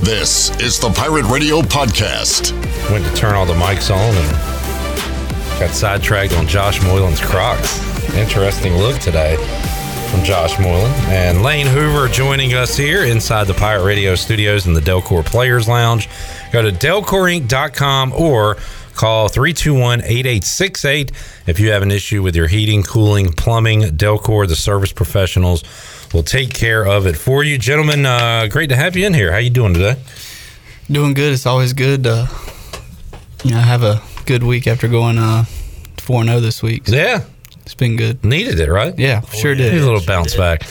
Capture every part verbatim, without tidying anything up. This is the Pirate Radio Podcast. Went to turn all the mics on and got sidetracked on Josh Moylan's Crocs. Interesting look today from Josh Moylan. And Lane Hoover joining us here inside the Pirate Radio Studios in the Delcor Players Lounge. Go to delcor inc dot com or call three two one, eight eight six eight if you have an issue with your heating, cooling, plumbing. Delcor, the service professionals, will take care of it for you. Gentlemen, uh, great to have you in here. How you doing today? Doing good. It's always good to uh, you know, have a good week after going uh, four and oh this week. So. Yeah. It's been good. Needed it, right? Yeah, sure did. Need a little bounce back.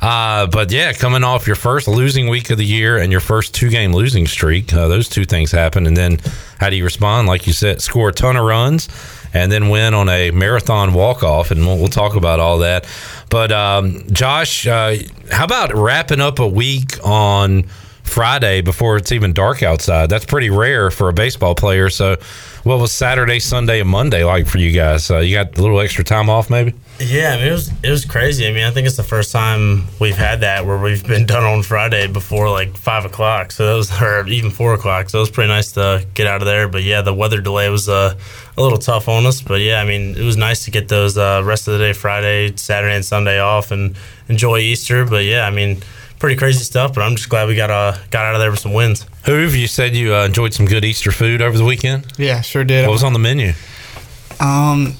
Uh, but, yeah, coming off your first losing week of the year and your first two-game losing streak, uh, those two things happen. And then how do you respond? Like you said, score a ton of runs and then win on a marathon walk-off, and we'll, we'll talk about all that. But, um, Josh, uh, how about wrapping up a week on Friday before it's even dark outside? That's pretty rare for a baseball player. So what was Saturday, Sunday, and Monday like for you guys? Uh, you got a little extra time off maybe? Yeah, I mean, it was it was crazy. I mean, I think it's the first time we've had that where we've been done on Friday before like five o'clock, so that was, or even four o'clock, so it was pretty nice to get out of there. But yeah, the weather delay was uh, a little tough on us. But yeah, I mean, it was nice to get those uh, rest of the day, Friday, Saturday, and Sunday off and enjoy Easter. But yeah, I mean, pretty crazy stuff, but I'm just glad we got uh, got out of there with some wins. Hoove, you said you uh, enjoyed some good Easter food over the weekend? Yeah, sure did. What was on the menu? Um,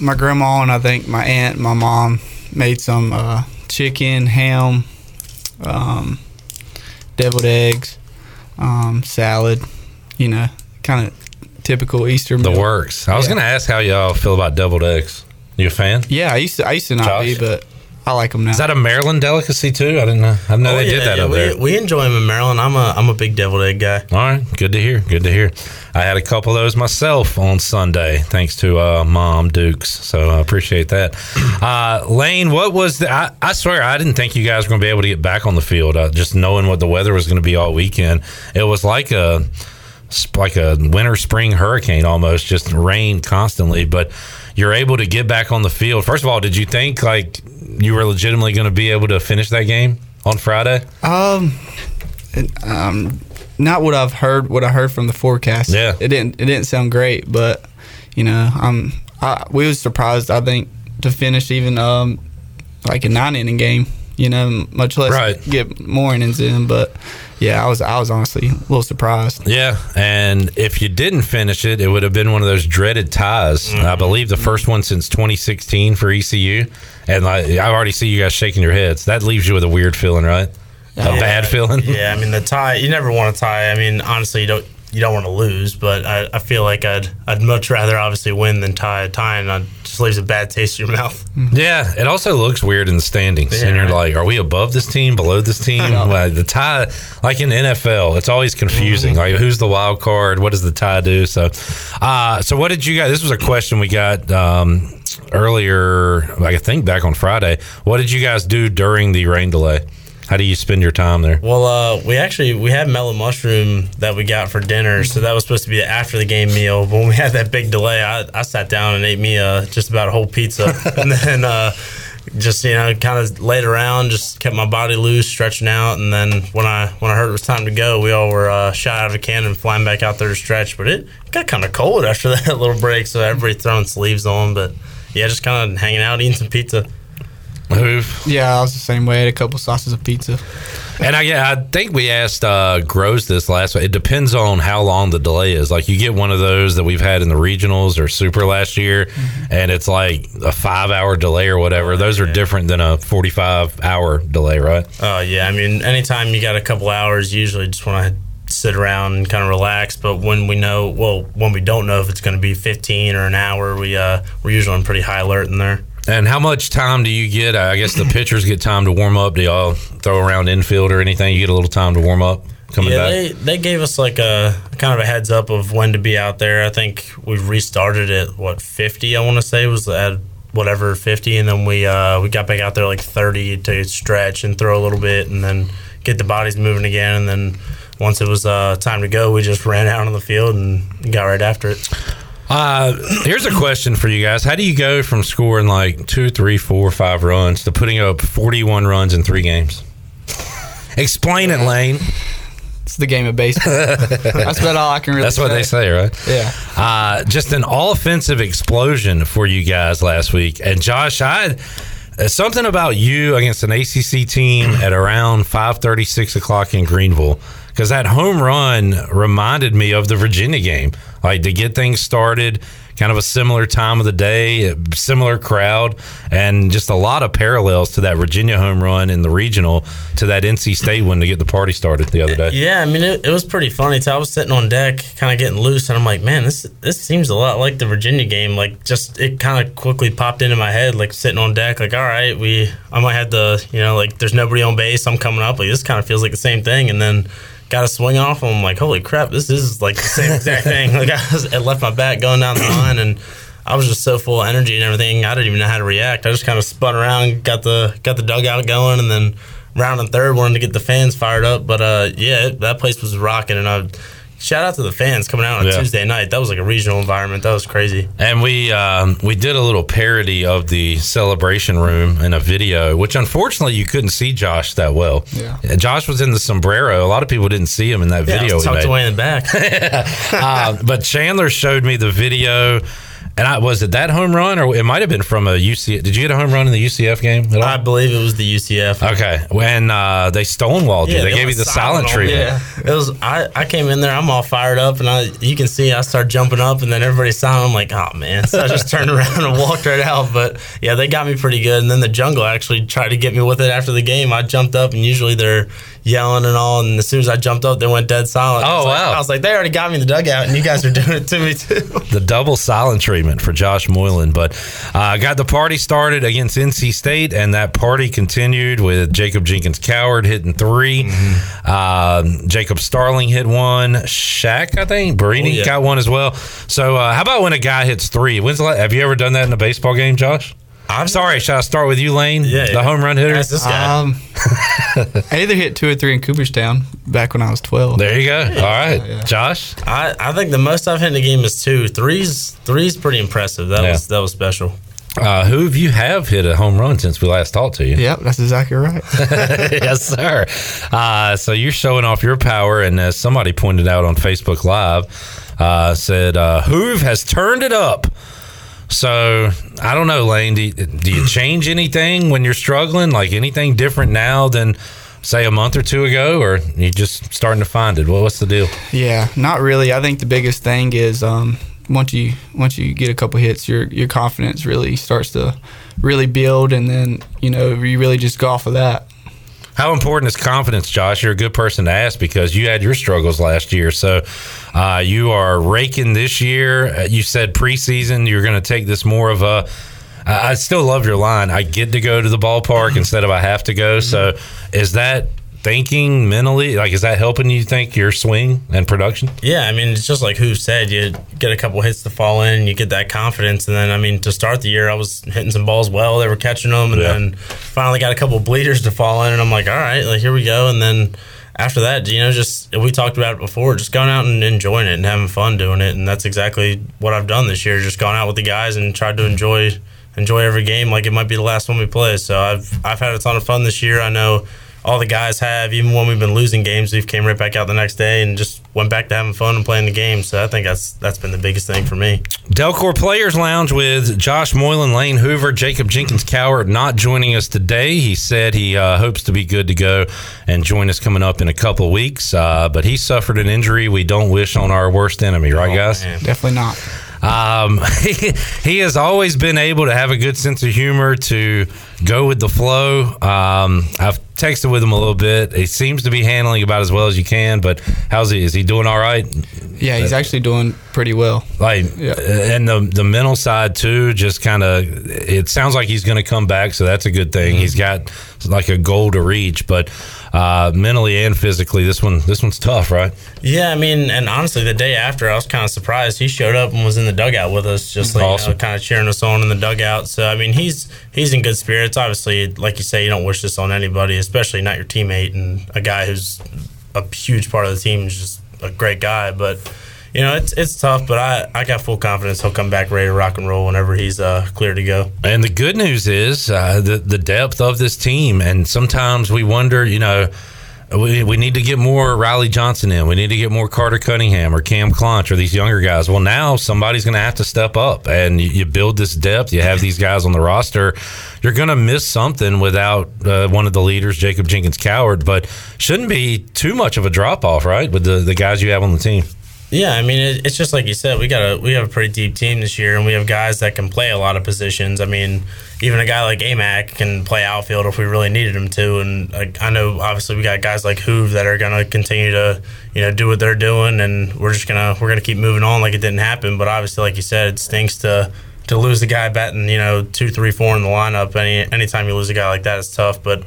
my grandma and I think my aunt and my mom made some uh, chicken, ham, um, deviled eggs, um, salad, you know, kind of typical Easter meal. The works. I was yeah. going to ask how y'all feel about deviled eggs. You a fan? Yeah, I used to, I used to not Josh? be, but... I like them now. Is that a Maryland delicacy too? I didn't know. I didn't know oh, they yeah, did that yeah. up we, there. We enjoy them in Maryland. I'm a I'm a big deviled egg guy. All right, good to hear. Good to hear. I had a couple of those myself on Sunday, thanks to uh, Mom Dukes. So I appreciate that. Uh, Lane, what was the? I, I swear I didn't think you guys were going to be able to get back on the field. Uh, just knowing what the weather was going to be all weekend, it was like a like a winter spring hurricane almost. Just rain constantly, but you're able to get back on the field. First of all, did you think like you were legitimately going to be able to finish that game on Friday? Um, um, not what I've heard. What I heard from the forecast. Yeah, it didn't. It didn't sound great, but you know, um, I, we was surprised. I think to finish even um, like a nine inning game. You know, much less right. get more innings in. But yeah, I was I was honestly a little surprised. Yeah, and if you didn't finish it, it would have been one of those dreaded ties. Mm-hmm. I believe the first one since twenty sixteen for E C U. And I, I already see you guys shaking your heads. That leaves you with a weird feeling, right? Yeah. A bad feeling. Yeah, I mean the tie. You never want to tie. I mean, honestly, you don't you don't want to lose. But I, I feel like I'd I'd much rather obviously win than tie. Tying on. Just leaves a bad taste in your mouth. Yeah, it also looks weird in the standings. Yeah. And you're like, are we above this team, below this team? Like the tie, like in the N F L, it's always confusing. Mm-hmm. Like, who's the wild card? What does the tie do? So, uh, so what did you guys – this was a question we got um, earlier, like I think back on Friday. What did you guys do during the rain delay? How do you spend your time there? Well, uh, we actually we had Mellow Mushroom that we got for dinner, so that was supposed to be the after the game meal. But when we had that big delay, I, I sat down and ate me uh, just about a whole pizza, and then uh, just you know kind of laid around, just kept my body loose, stretching out, and then when I when I heard it was time to go, we all were uh, shot out of a cannon, flying back out there to stretch. But it got kind of cold after that little break, so everybody throwing sleeves on. But yeah, just kind of hanging out, eating some pizza. Yeah, I was the same way. I had a couple sauces of pizza. And I, yeah, I think we asked uh, Gross this last week. It depends on how long the delay is. Like, you get one of those that we've had in the regionals or super last year, mm-hmm. and it's like a five-hour delay or whatever. Those are yeah. different than a forty-five hour delay, right? Oh, uh, yeah. I mean, anytime you got a couple hours, usually just want to sit around and kind of relax. But when we know, well, when we don't know if it's going to be fifteen or an hour, we, uh, we're usually on pretty high alert in there. And how much time do you get? I guess the pitchers get time to warm up. Do y'all throw around infield or anything? You get a little time to warm up coming yeah, back? Yeah, they, they gave us like a kind of a heads up of when to be out there. I think we restarted at, what, fifty, I want to say, was at whatever, fifty. And then we uh, we got back out there like thirty to stretch and throw a little bit and then get the bodies moving again. And then once it was uh, time to go, we just ran out on the field and got right after it. Uh, here's a question for you guys. How do you go from scoring like two, three, four, five runs to putting up forty-one runs in three games? Explain it, Lane. It's the game of baseball. That's about all I can really That's say. That's what they say, right? Yeah. Uh, just an all-offensive explosion for you guys last week. And, Josh, I something about you against an A C C team at around five thirty, six o'clock in Greenville, because that home run reminded me of the Virginia game. Like, to get things started, kind of a similar time of the day, similar crowd, and just a lot of parallels to that Virginia home run in the regional to that N C State one to get the party started the other day. Yeah, I mean, it, it was pretty funny. So I was sitting on deck, kind of getting loose, and I'm like, man, this this seems a lot like the Virginia game. Like, just it kind of quickly popped into my head, like sitting on deck, like, all right, we, I might have the, you know, like there's nobody on base, I'm coming up, like this kind of feels like the same thing, and then got a swing off, and I'm like, holy crap, this is like the same exact thing. Like, I, was, I left my bat going down the line, and I was just so full of energy and everything, I didn't even know how to react. I just kind of spun around, got the got the dugout going, and then round and third wanted to get the fans fired up. But, uh, yeah, it, that place was rocking, and I shout out to the fans coming out on yeah. Tuesday night. That was like a regional environment. That was crazy. And we, um, we did a little parody of the celebration room in a video, which unfortunately you couldn't see Josh that well. Yeah. Josh was in the sombrero. A lot of people didn't see him in that yeah, video. I was tucked away in the back. uh, but Chandler showed me the video. And I, was it that home run, or it might have been from a U C F? Did you get a home run in the U C F game at all? I believe it was the U C F. Okay, when uh, they stonewalled you, yeah, they, they gave you the silent, silent treatment. Yeah, it was. I, I came in there, I'm all fired up, and I you can see I start jumping up, and then everybody's silent. I'm like, oh man! So I just turned around and walked right out. But yeah, they got me pretty good. And then the jungle actually tried to get me with it after the game. I jumped up, and usually they're yelling and all, and as soon as I jumped up, they went dead silent. Oh I wow! Like, I was like, they already got me in the dugout, and you guys are doing it to me too. The double silent treatment for Josh Moylan, but uh, got the party started against N C State, and that party continued with Jacob Jenkins Coward hitting three. Mm-hmm. Uh, Jacob Starling hit one. Shaq, I think, Barini oh, yeah. got one as well. So, uh, how about when a guy hits three? When's the last, have you ever done that in a baseball game, Josh? I'm sorry, should I start with you, Lane? Yeah, the yeah. home run hitter? That's this guy. Um, I either hit two or three in Cooperstown back when I was twelve. There you go. All right. Yeah, yeah. Josh? I, I think the most I've hit in a game is two. Three's three's pretty impressive. That yeah. was that was special. Uh, who have you have hit a home run since we last talked to you? Yep, that's exactly right. Yes, sir. Uh, so you're showing off your power, and as somebody pointed out on Facebook Live, uh, said, uh, Hoove has turned it up. So, I don't know, Lane, do you, do you change anything when you're struggling? Like, anything different now than, say, a month or two ago? Or you're just starting to find it? Well, what's the deal? Yeah, not really. I think the biggest thing is um, once you once you get a couple hits, your your confidence really starts to really build. And then, you know, you really just go off of that. How important is confidence, Josh? You're a good person to ask because you had your struggles last year. So uh, you are raking this year. You said preseason you're going to take this more of a – I still love your line. I get to go to the ballpark instead of I have to go. So is that – thinking mentally, like, is that helping you think your swing and production? Yeah, I mean, it's just like who said, you get a couple hits to fall in, you get that confidence, and then, I mean, to start the year, I was hitting some balls well, they were catching them, and yeah. then finally got a couple bleeders to fall in, and I'm like, all right, like, here we go, and then after that, you know, just, we talked about it before, just going out and enjoying it and having fun doing it, and that's exactly what I've done this year, just gone out with the guys and tried to enjoy enjoy every game, like, it might be the last one we play, so I've I've had a ton of fun this year, I know all the guys have. Even when we've been losing games, we've came right back out the next day and just went back to having fun and playing the game. So I think that's that's been the biggest thing for me. Delcor Players Lounge with Josh Moylan, Lane Hoover, Jacob Jenkins Coward not joining us today. He said he uh, hopes to be good to go and join us coming up in a couple of weeks. Uh, but he suffered an injury we don't wish on our worst enemy, right, oh, guys? Man. Definitely not. Um, he, he has always been able to have a good sense of humor, to go with the flow. Um, I've texted with him a little bit. He seems to be handling about as well as you can, but how's he? Is he doing all right? Yeah, he's actually doing pretty well. Like, yeah. And the the mental side, too, just kind of, it sounds like he's going to come back, so that's a good thing. Mm-hmm. He's got like a goal to reach, but uh, mentally and physically, this one this one's tough, right? Yeah, I mean, and honestly, the day after, I was kind of surprised. He showed up and was in the dugout with us, just like awesome. You know, kind of cheering us on in the dugout. So, I mean, he's he's in good spirits. Obviously, like you say, you don't wish this on anybody, especially not your teammate, and a guy who's a huge part of the team is just a great guy. But, you know, it's it's tough, but I, I got full confidence he'll come back ready to rock and roll whenever he's uh, clear to go. And the good news is uh, the, the depth of this team. And sometimes we wonder, you know, we we need to get more Riley Johnson in. We need to get more Carter Cunningham or Cam Clanch or these younger guys. Well, now somebody's going to have to step up, and you, you build this depth. You have these guys on the roster. You're going to miss something without uh, one of the leaders, Jacob Jenkins Coward, but shouldn't be too much of a drop-off, right, with the, the guys you have on the team. Yeah, I mean, it, it's just like you said, we got a we have a pretty deep team this year, and we have guys that can play a lot of positions. I mean, even a guy like Amac can play outfield if we really needed him to. And I, I know, obviously, we got guys like Hoover that are going to continue to, you know, do what they're doing, and we're just gonna we're gonna keep moving on like it didn't happen. But obviously, like you said, it stinks to to lose the guy batting, you know, two, three, four in the lineup. Any anytime you lose a guy like that, it's tough, but.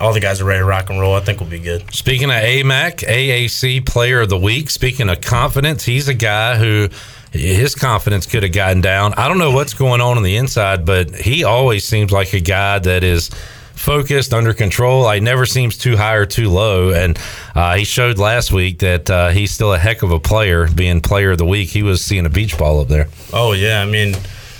All the guys are ready to rock and roll. I think we'll be good. Speaking of Amac, A A C Player of the Week. Speaking of confidence, he's a guy who his confidence could have gotten down. I don't know what's going on on the inside, but he always seems like a guy that is focused, under control. He never seems too high or too low. And uh, he showed last week that uh, he's still a heck of a player, being Player of the Week. He was seeing a beach ball up there. Oh, yeah. I mean,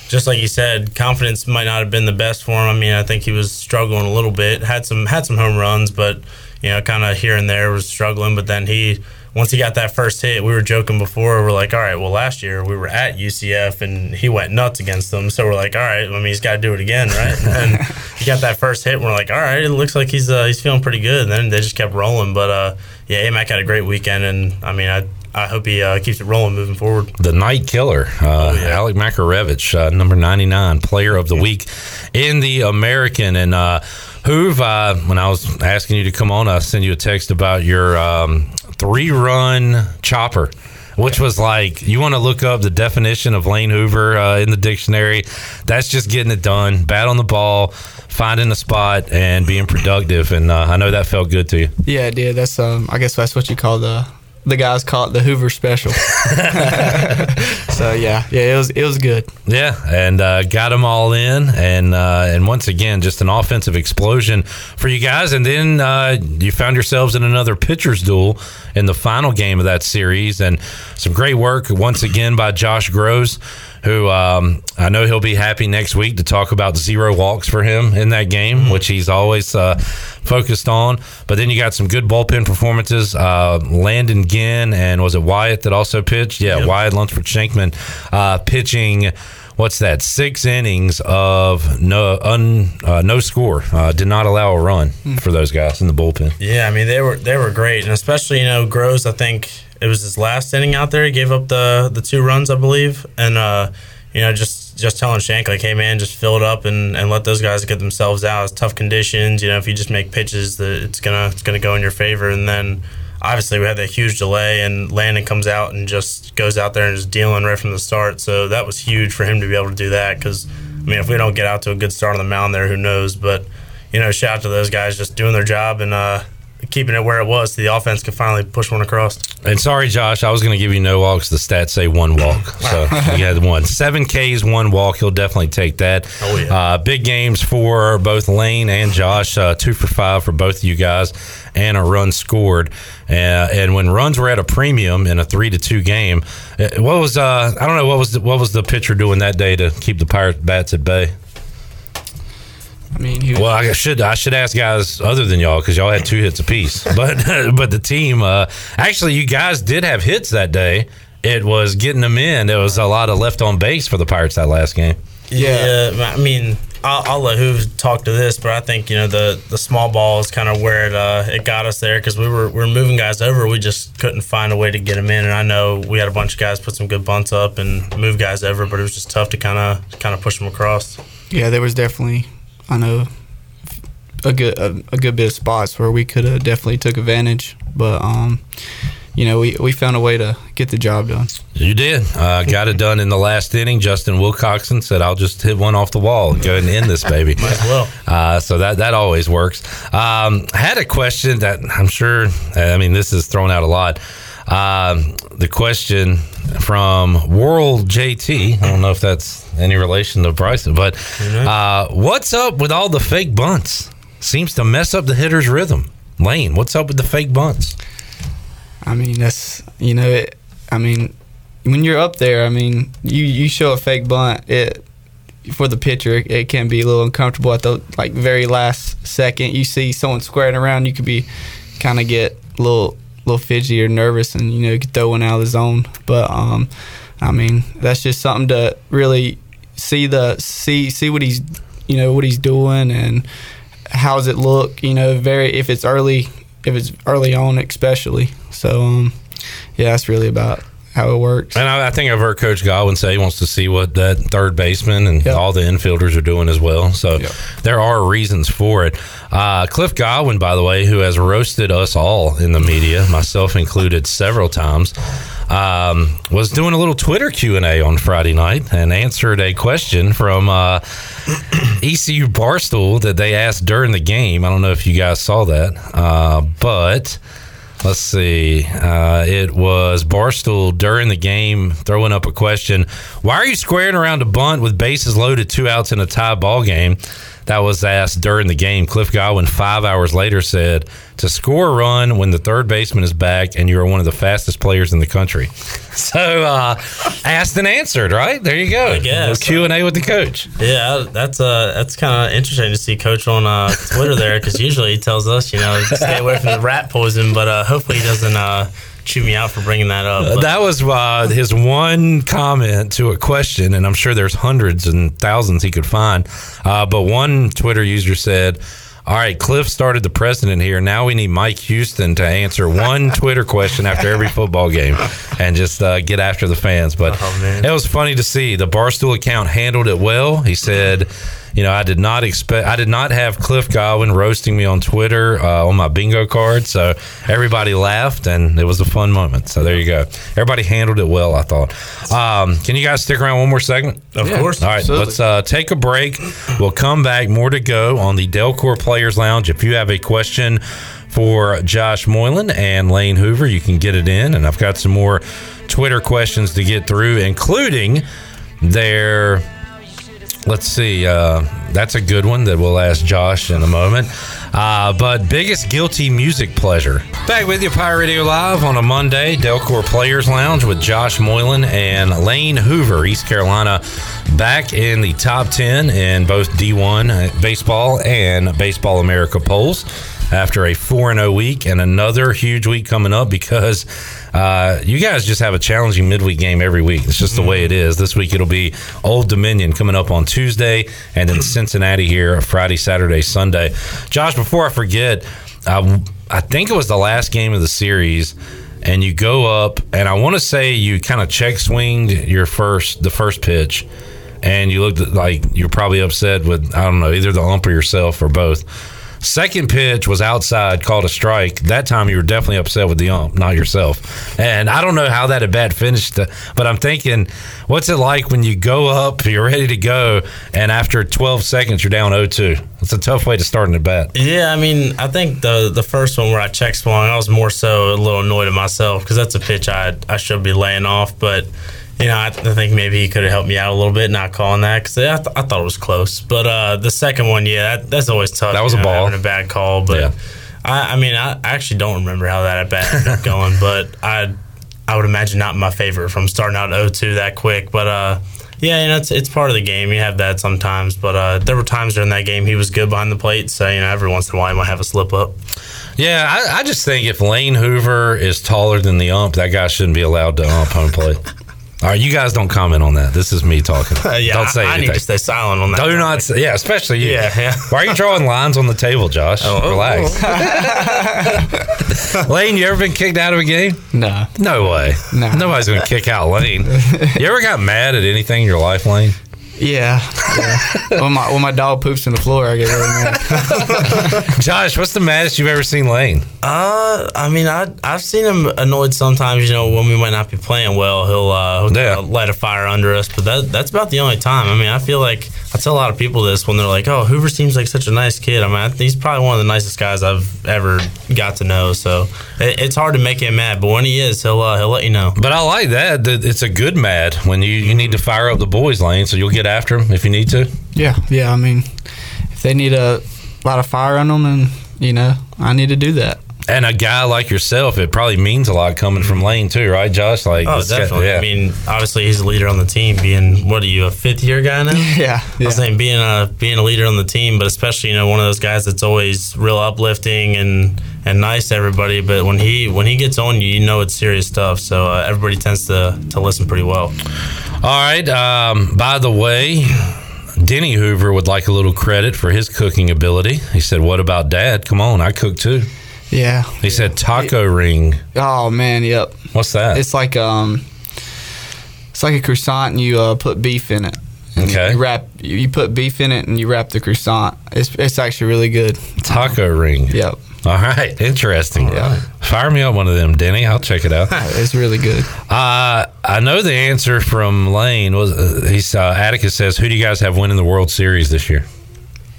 just like you said, confidence might not have been the best for him. I mean, I think he was struggling a little bit. Had some had some home runs, but, you know, kind of here and there was struggling. But then he, once he got that first hit, we were joking before. We're like, all right, well, last year we were at U C F and he went nuts against them. So we're like, all right, I mean, he's got to do it again, right? And then he got that first hit, and we're like, all right, it looks like he's uh, he's feeling pretty good. And then they just kept rolling. But, uh, yeah, Amac had a great weekend, and, I mean, I I hope he uh, keeps it rolling moving forward. The Night Killer, uh, oh, yeah. Alec Makarevich, uh, number ninety-nine, Player of the Week in the American. And uh, Hoove, uh, when I was asking you to come on, I sent you a text about your um, three-run chopper, which was like, you want to look up the definition of Lane Hoover uh, in the dictionary. That's just getting it done, bat on the ball, finding a spot, and being productive. And uh, I know that felt good to you. Yeah, it did. That's, um, I guess that's what you call the... The guys caught the Hoover special. So yeah, yeah, it was it was good. Yeah, and uh, got them all in, and uh, and once again, just an offensive explosion for you guys. And then uh, you found yourselves in another pitcher's duel in the final game of that series, and some great work once again by Josh Gross, who um, I know he'll be happy next week to talk about zero walks for him in that game, which he's always uh, focused on. But then you got some good bullpen performances. Uh, Landon Ginn and was it Wyatt that also pitched? Yeah, yep. Wyatt Lunsford-Shankman uh, pitching, what's that, six innings of no un, uh, no score. Uh, did not allow a run for those guys in the bullpen. Yeah, I mean, they were they were great. And especially, you know, Groves, I think – it was his last inning out there. He gave up the, the two runs, I believe. And, uh, you know, just, just telling Shank, like, hey, man, just fill it up and, and let those guys get themselves out. It's tough conditions. You know, if you just make pitches, the, it's gonna it's going to go in your favor. And then, obviously, we had that huge delay, and Landon comes out and just goes out there and is dealing right from the start. So that was huge for him to be able to do that because, I mean, if we don't get out to a good start on the mound there, who knows. But, you know, shout out to those guys just doing their job and – uh keeping it where it was so the offense could finally push one across. And sorry, Josh, I was going to give you no walks. The stats say one walk. So you had one. Seven Ks, one walk. He'll definitely take that. Oh, yeah. Uh, big games for both Lane and Josh. Uh, two for five for both of you guys and a run scored. Uh, and when runs were at a premium in a three to two game, what was uh, I don't know, what was the, what was the pitcher doing that day to keep the Pirate bats at bay? I mean, he was, well, I should I should ask guys other than y'all because y'all had two hits apiece. But but the team, uh, actually, you guys did have hits that day. It was getting them in. There was a lot of left on base for the Pirates that last game. Yeah, yeah I mean, I'll, I'll let Hooves talk to this, but I think you know the, the small ball is kind of where it uh, it got us there because we were we were moving guys over. We just couldn't find a way to get them in. And I know we had a bunch of guys put some good bunts up and move guys over, but it was just tough to kind of kind of push them across. Yeah, there was definitely. I know a good a, a good bit of spots where we could have definitely took advantage, but um, you know we, we found a way to get the job done. You did, uh, got it done in the last inning. Justin Wilcoxon said, "I'll just hit one off the wall and go ahead and end this baby." Might as well. Uh, so that that always works. Um, had a question that I'm sure. I mean, this is thrown out a lot. Um, the question from World J T, I don't know if that's any relation to Bryson, but uh, what's up with all the fake bunts? Seems to mess up the hitter's rhythm. Lane, what's up with the fake bunts? I mean, that's, you know, it, I mean, when you're up there, I mean, you, you show a fake bunt, it for the pitcher, it, it can be a little uncomfortable at the like very last second. You see someone squaring around, you could be kind of get a little little fidgety or nervous, and you know, you could throw one out of the zone. But um, I mean, that's just something to really see the see see what he's you know what he's doing and how's it look. You know, very if it's early if it's early on especially. So um, yeah, that's really about how it works. And I, I think I've heard Coach Godwin say he wants to see what that third baseman and yep. all the infielders are doing as well. So yep. there are reasons for it. Uh, Cliff Godwin, by the way, who has roasted us all in the media, myself included, several times, um, was doing a little Twitter Q and A on Friday night and answered a question from uh, E C U Barstool that they asked during the game. I don't know if you guys saw that, uh, but... Let's see. Uh, it was Barstool during the game throwing up a question. Why are you squaring around a bunt with bases loaded, two outs in a tie ball game? That was asked during the game. Cliff Godwin five hours later said, to score a run when the third baseman is back and you're one of the fastest players in the country. So uh, asked and answered, right? There you go. I guess. Q and A with the coach. Yeah, that's uh, that's kind of interesting to see Coach on uh, Twitter there, because usually he tells us, you know, stay away from the rat poison, but uh, hopefully he doesn't uh, – shoot me out for bringing that up. But. That was uh, his one comment to a question, and I'm sure there's hundreds and thousands he could find. Uh, but one Twitter user said, all right, Cliff started the precedent here. Now we need Mike Houston to answer one Twitter question after every football game and just uh, get after the fans. But oh, it was funny to see. The Barstool account handled it well. He said, you know, I did not expect, I did not have Cliff Godwin roasting me on Twitter uh, on my bingo card. So everybody laughed, and it was a fun moment. So there you go. Everybody handled it well, I thought. Um, can you guys stick around one more segment? Of yeah, course. All right, absolutely. Let's uh, take a break. We'll come back. More to go on the Delcor Players Lounge. If you have a question for Josh Moylan and Lane Hoover, you can get it in. And I've got some more Twitter questions to get through, including their... Let's see. Uh, that's a good one that we'll ask Josh in a moment. Uh, but biggest guilty music pleasure. Back with you, Pirate Radio Live on a Monday. Delcor Players Lounge with Josh Moylan and Lane Hoover. East Carolina back in the top ten in both D one baseball and Baseball America polls after a four and oh week and another huge week coming up, because uh, you guys just have a challenging midweek game every week. It's just the way it is. This week it'll be Old Dominion coming up on Tuesday, and then Cincinnati here Friday, Saturday, Sunday. Josh, before I forget, I, I think it was the last game of the series, and you go up, and I want to say you kind of check swinged your first, the first pitch, and you looked like you're probably upset with, I don't know, either the ump or yourself or both. Second pitch was outside, called a strike. That time you were definitely upset with the ump, not yourself. And I don't know how that at bat finished, but I'm thinking, what's it like when you go up, you're ready to go, and after twelve seconds you're down oh two? It's a tough way to start an at bat. Yeah, I mean, I think the the first one where I check swung, I was more so a little annoyed at myself, because that's a pitch I I should be laying off, but you know, I, th- I think maybe he could have helped me out a little bit not calling that, because I, th- I thought it was close. But uh, the second one, yeah, that, that's always tough. That was a ball. Having a bad call. But, yeah. I, I mean, I actually don't remember how that at bat ended up going, but I I would imagine not my favorite from starting out oh two that quick. But, uh, yeah, you know, it's, it's part of the game. You have that sometimes. But uh, there were times during that game he was good behind the plate, so, you know, every once in a while he might have a slip-up. Yeah, I, I just think if Lane Hoover is taller than the ump, that guy shouldn't be allowed to ump home plate. All right, you guys don't comment on that. This is me talking. Uh, yeah, don't say I, I anything. I need to stay silent on that. Do not say, yeah, especially you. Yeah, yeah. Why are you drawing lines on the table, Josh? Oh, relax. Oh, oh. Lane, you ever been kicked out of a game? No. No way. No. Nobody's going to kick out Lane. You ever got mad at anything in your life, Lane? Yeah. yeah. When my when my dog poops in the floor, I get really mad. Josh, what's the maddest you've ever seen Lane? Uh, I mean, I I've seen him annoyed sometimes. You know, when we might not be playing well, he'll uh, he'll yeah. light a fire under us. But that that's about the only time. I mean, I feel like I tell a lot of people this when they're like, "Oh, Hoover seems like such a nice kid." I mean, he's probably one of the nicest guys I've ever got to know. So it, it's hard to make him mad, but when he is, he'll uh, he'll let you know. But I like that. It's a good mad when you you need to fire up the boys, Lane. So you'll get after them if you need to. Yeah, yeah. I mean, if they need a lot of fire on them, and you know, I need to do that. And a guy like yourself, it probably means a lot coming from Lane too, right, Josh? Like, oh, definitely. Guy, yeah. I mean, obviously he's a leader on the team. Being, what are you, a fifth year guy now? yeah, yeah. I was saying being a being a leader on the team, but especially, you know, one of those guys that's always real uplifting and and nice to everybody, but when he when he gets on you, you know it's serious stuff. So uh, everybody tends to, to listen pretty well. All right. Um, by the way, Denny Hoover would like a little credit for his cooking ability. He said, "What about Dad? Come on, I cook too." Yeah. He yeah. said taco it, ring. Oh man, yep. What's that? It's like um, it's like a croissant, and you uh, put beef in it. Okay. You wrap. You put beef in it, and you wrap the croissant. It's it's actually really good. Taco um, ring. Yep. All right. Interesting. All right. Fire me up one of them, Denny. I'll check it out. It's really good. Uh, I know the answer from Lane was uh, he's uh, Atticus says, "Who do you guys have winning the World Series this year?"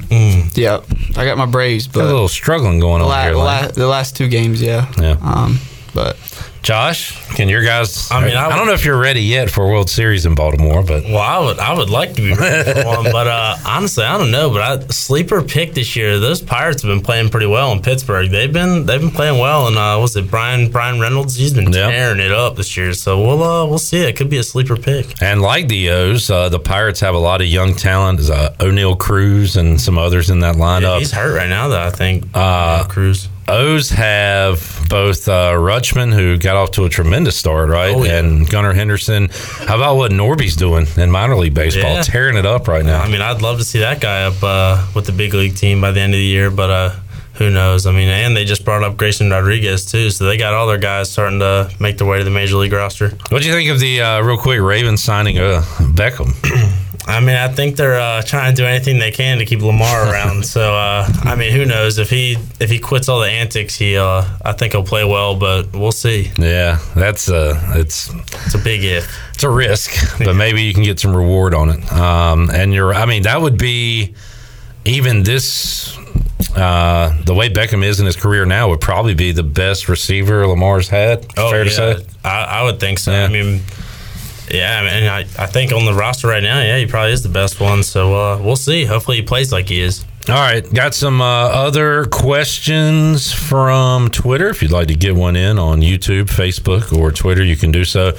Mm. Yep. I got my Braves, but got a little struggling going on la- here. La- the last two games, yeah. Yeah. Um, but. Josh, can your guys? I mean, I, would, I don't know if you're ready yet for a World Series in Baltimore, but well, I would, I would like to be ready for one. But uh, honestly, I don't know. But I, sleeper pick this year. Those Pirates have been playing pretty well in Pittsburgh. They've been, they've been playing well. And uh, was it Brian, Brian Reynolds? He's been yep. tearing it up this year. So we'll, uh, we'll see. It could be a sleeper pick. And like the O's, uh, the Pirates have a lot of young talent. Uh, O'Neal Cruz and some others in that lineup. Yeah, he's hurt right now, though. I think uh, Cruz. O's have both uh, Rutschman, who got off to a tremendous start, right? Oh, yeah. And Gunnar Henderson. How about what Norby's doing in minor league baseball? Yeah. Tearing it up right now. I mean, I'd love to see that guy up uh, with the big league team by the end of the year, but uh, who knows? I mean, and they just brought up Grayson Rodriguez, too, so they got all their guys starting to make their way to the major league roster. What do you think of the, uh, real quick, Ravens signing uh, Beckham? I mean, I think they're uh, trying to do anything they can to keep Lamar around. So, uh, I mean, who knows? If he if he quits all the antics, he uh, I think he'll play well, but we'll see. Yeah, that's a, it's, it's a big if. It's a risk, but maybe you can get some reward on it. Um, and you're, I mean, that would be even this uh, – the way Beckham is in his career now would probably be the best receiver Lamar's had, oh, fair yeah. to say? I, I would think so. Yeah. I mean – Yeah, I mean, I, I think on the roster right now, yeah, he probably is the best one. So uh, we'll see. Hopefully he plays like he is. All right. Got some uh, other questions from Twitter. If you'd like to get one in on YouTube, Facebook, or Twitter, you can do so.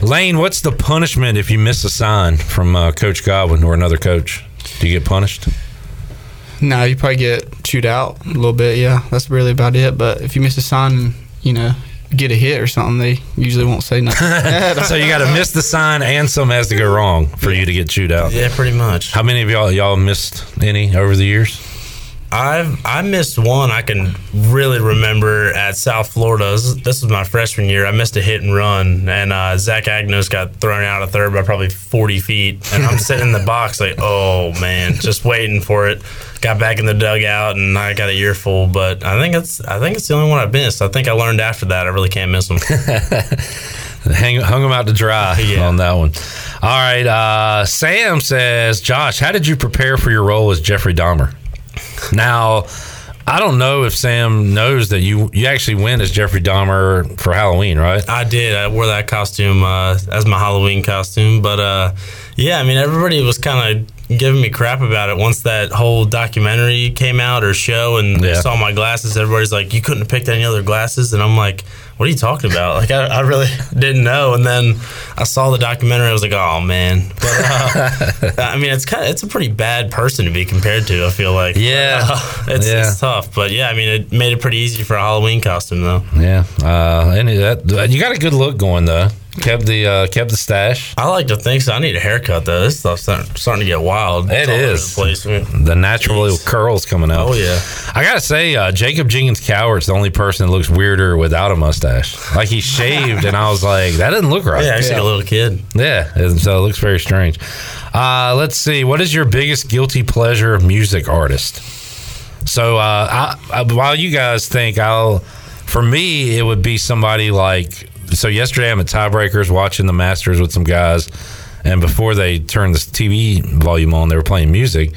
Lane, what's the punishment if you miss a sign from uh, Coach Godwin or another coach? Do you get punished? No, you probably get chewed out a little bit, yeah. That's really about it. But if you miss a sign, you know, get a hit or something, they usually won't say nothing. So you got to miss the sign and something has to go wrong for you to get chewed out. Yeah, pretty much. How many of y'all y'all missed any over the years? I've I missed one I can really remember at South Florida. This, this was my freshman year. I missed a hit and run, and uh, Zach Agnos got thrown out of third by probably forty feet. And I'm sitting in the box like, oh, man, just waiting for it. Got back in the dugout, and I got an earful. But I think it's I think it's the only one I missed. I think I learned after that I really can't miss them. Hang, hung them out to dry yeah. on that one. All right. Uh, Sam says, Josh, how did you prepare for your role as Jeffrey Dahmer? Now, I don't know if Sam knows that you, you actually went as Jeffrey Dahmer for Halloween, right? I did. I wore that costume uh, as my Halloween costume. But, uh, yeah, I mean, everybody was kind of giving me crap about it once that whole documentary came out or show and yeah. saw my glasses. Everybody's like, you couldn't have picked any other glasses? And I'm like, what are you talking about? Like, I, I really didn't know. And then I saw the documentary. I was like, oh, man. But, uh, I mean, it's kind of, it's a pretty bad person to be compared to, I feel like. Yeah. Uh, it's, yeah. it's tough. But, yeah, I mean, it made it pretty easy for a Halloween costume, though. Yeah. Uh, and that, you got a good look going, though. Kept the uh, kept the stash. I like to think so. I need a haircut, though. This stuff's starting to get wild. It is. The, place. the natural Jeez. curls coming out. Oh, yeah. I got to say, uh, Jacob Jenkins Coward's the only person that looks weirder without a mustache. Like, he shaved, and I was like, that doesn't look right. Yeah, he's yeah. like a little kid. Yeah, and so it looks very strange. Uh, let's see. What is your biggest guilty pleasure music artist? So, uh, I, I, while you guys think I'll – for me, it would be somebody like – So yesterday I'm at Tiebreakers watching the Masters with some guys, and before they turned the T V volume on, they were playing music,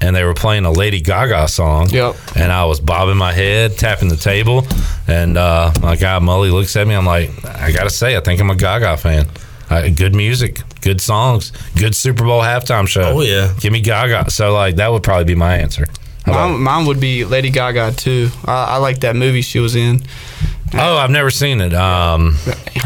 and they were playing a Lady Gaga song. Yep. And I was bobbing my head, tapping the table, and uh, my guy Mully looks at me. I'm like, I gotta say, I think I'm a Gaga fan. Uh, good music, good songs, good Super Bowl halftime show. Oh yeah, give me Gaga. So like that would probably be my answer. Mine, mine would be Lady Gaga too. I, I like that movie she was in. Oh, I've never seen it. Um,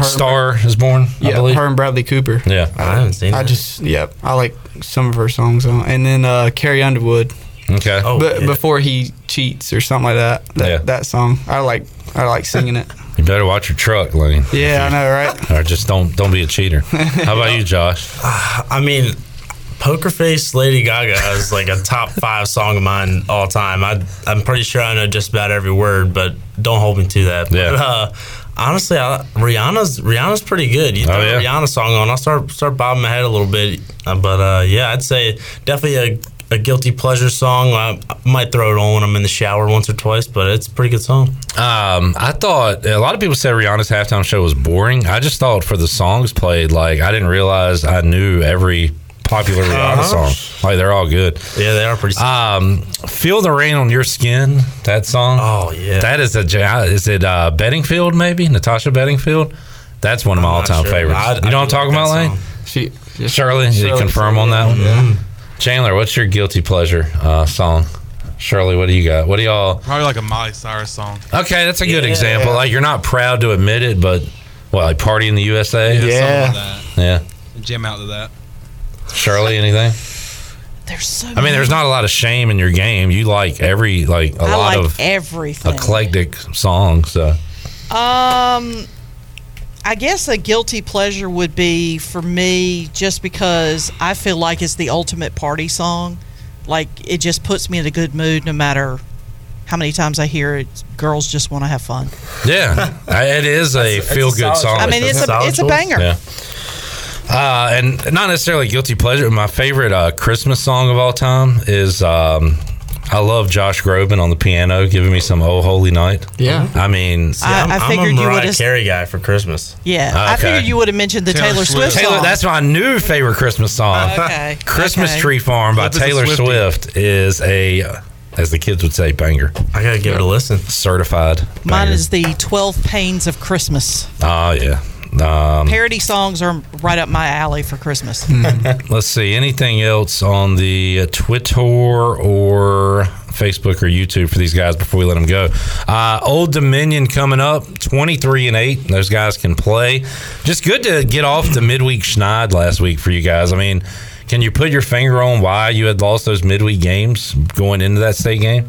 Star Br- is Born, yeah, I believe. Her and Bradley Cooper. Yeah. I haven't seen it. I that. just, yeah, I like some of her songs. And then uh, Carrie Underwood. Okay. Oh, but yeah. Before he cheats or something like that, that, yeah. that song, I like I like singing it. You better watch your truck, Lane. Yeah, I know, right? Or just don't don't be a cheater. How about you, Josh? Uh, I mean, Poker Face, Lady Gaga is like a top five song of mine all time. I, I'm pretty sure I know just about every word, but don't hold me to that. Yeah. But, uh, honestly, I, Rihanna's Rihanna's pretty good. You throw oh, yeah. a Rihanna song on, I'll start start bobbing my head a little bit. Uh, but uh, yeah, I'd say definitely a. A guilty pleasure song. I might throw it on when I'm in the shower once or twice, but it's a pretty good song. Um, I thought a lot of people said Rihanna's halftime show was boring. I just thought for the songs played, like I didn't realize I knew every popular Rihanna uh-huh. song. Like they're all good. Yeah, they are pretty. Um, Feel the Rain on Your Skin. That song. Oh yeah. That is a. Is it uh, Beddingfield? Maybe Natasha Beddingfield. That's one of my I'm all-time sure. favorites. I, you I know what I'm like talking about, Lane? She, she, Shirley, did you confirm on that one? Yeah. Mm-hmm. Chandler, what's your guilty pleasure uh, song? Shirley, what do you got? What do y'all? Probably like a Molly Cyrus song. Okay, that's a good yeah. example. Like you're not proud to admit it, but what, like Party in the U S A? Yeah, yeah. Like that. Yeah. Jam out to that. Shirley, anything? There's so. I mean, many. There's not a lot of shame in your game. You like every like a I lot like of everything eclectic songs. So. Um, I guess a guilty pleasure would be, for me, just because I feel like it's the ultimate party song. Like, it just puts me in a good mood no matter how many times I hear it. Girls Just Want to Have Fun. Yeah. It is a feel-good song. I mean, it's a, it's a banger. Yeah. Uh, and not necessarily guilty pleasure. My favorite uh, Christmas song of all time is... Um, I love Josh Groban on the piano, giving me some "Oh Holy Night." Yeah, I mean, see, I'm, I, I figured I'm a Mariah you Carey guy for Christmas. Yeah, okay. I figured you would have mentioned the Taylor, Taylor Swift Taylor, song. That's my new favorite Christmas song. Okay, Christmas okay. Tree Farm by Taylor Swift is a, as the kids would say, banger. I gotta give it a listen. Certified. Banger. Mine is the Twelve Pains of Christmas. Oh, yeah. Um, Parody songs are right up my alley for Christmas. Let's see. Anything else on the uh, Twitter or Facebook or YouTube for these guys before we let them go? Uh, Old Dominion coming up, twenty-three and eight. Those guys can play. Just good to get off the midweek schneid last week for you guys. I mean, can you put your finger on why you had lost those midweek games going into that state game?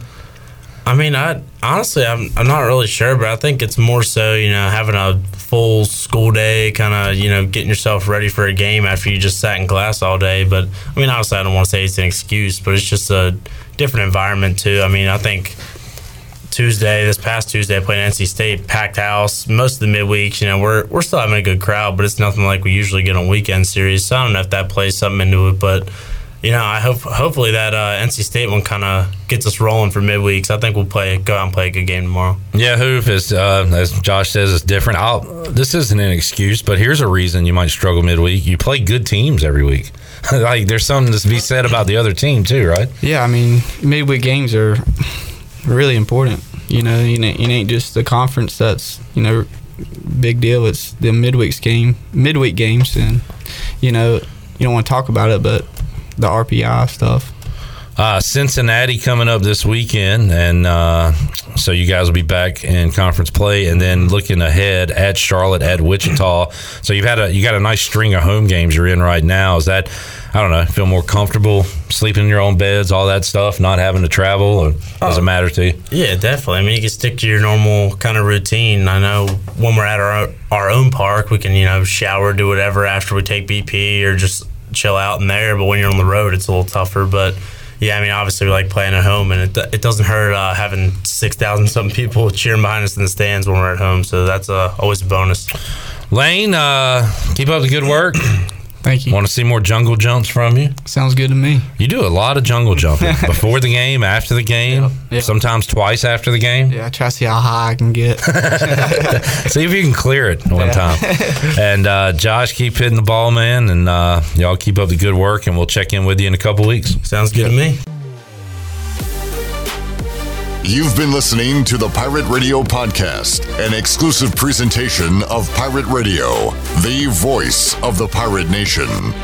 I mean, I honestly, I'm I'm not really sure, but I think it's more so, you know, having a full school day, kind of, you know, getting yourself ready for a game after you just sat in class all day. But, I mean, obviously, I don't want to say it's an excuse, but it's just a different environment, too. I mean, I think Tuesday, this past Tuesday, I played N C State, packed house. Most of the midweeks, you know, we're we're still having a good crowd, but it's nothing like we usually get on weekend series. So I don't know if that plays something into it, but... You know, I hope hopefully that uh, N C State one kind of gets us rolling for midweeks. I think we'll play go out and play a good game tomorrow. Yeah, Hoof is uh, as Josh says, it's different. I'll, this isn't an excuse, but here's a reason you might struggle midweek. You play good teams every week. Like there's something to be said about the other team too, right? Yeah, I mean midweek games are really important. You know, it ain't just the conference that's you know big deal. It's the midweeks game, midweek games, and you know you don't want to talk about it, but. The R P I stuff. Uh, Cincinnati coming up this weekend, and uh, so you guys will be back in conference play, and then looking ahead at Charlotte, at Wichita. So you've had a you got a nice string of home games you're in right now. Is that I don't know, feel more comfortable sleeping in your own beds, all that stuff, not having to travel, or does it matter to you? Yeah, definitely. I mean, you can stick to your normal kind of routine. I know when we're at our our own park, we can you know shower, do whatever after we take B P or just. Chill out in there, but when you're on the road it's a little tougher. But yeah, I mean obviously we like playing at home, and it it doesn't hurt uh, having six thousand something people cheering behind us in the stands when we're at home, so that's uh, always a bonus. Lane, uh, keep up the good work. Thank you. Want to see more jungle jumps from you? Sounds good to me. You do a lot of jungle jumping before the game, after the game, yep, yep. sometimes twice after the game. Yeah, I try to see how high I can get. See if you can clear it one yeah. time. And uh, Josh, keep hitting the ball, man, and uh, y'all keep up the good work, and we'll check in with you in a couple weeks. Sounds good to me. You've been listening to the Pirate Radio Podcast, an exclusive presentation of Pirate Radio, the voice of the Pirate Nation.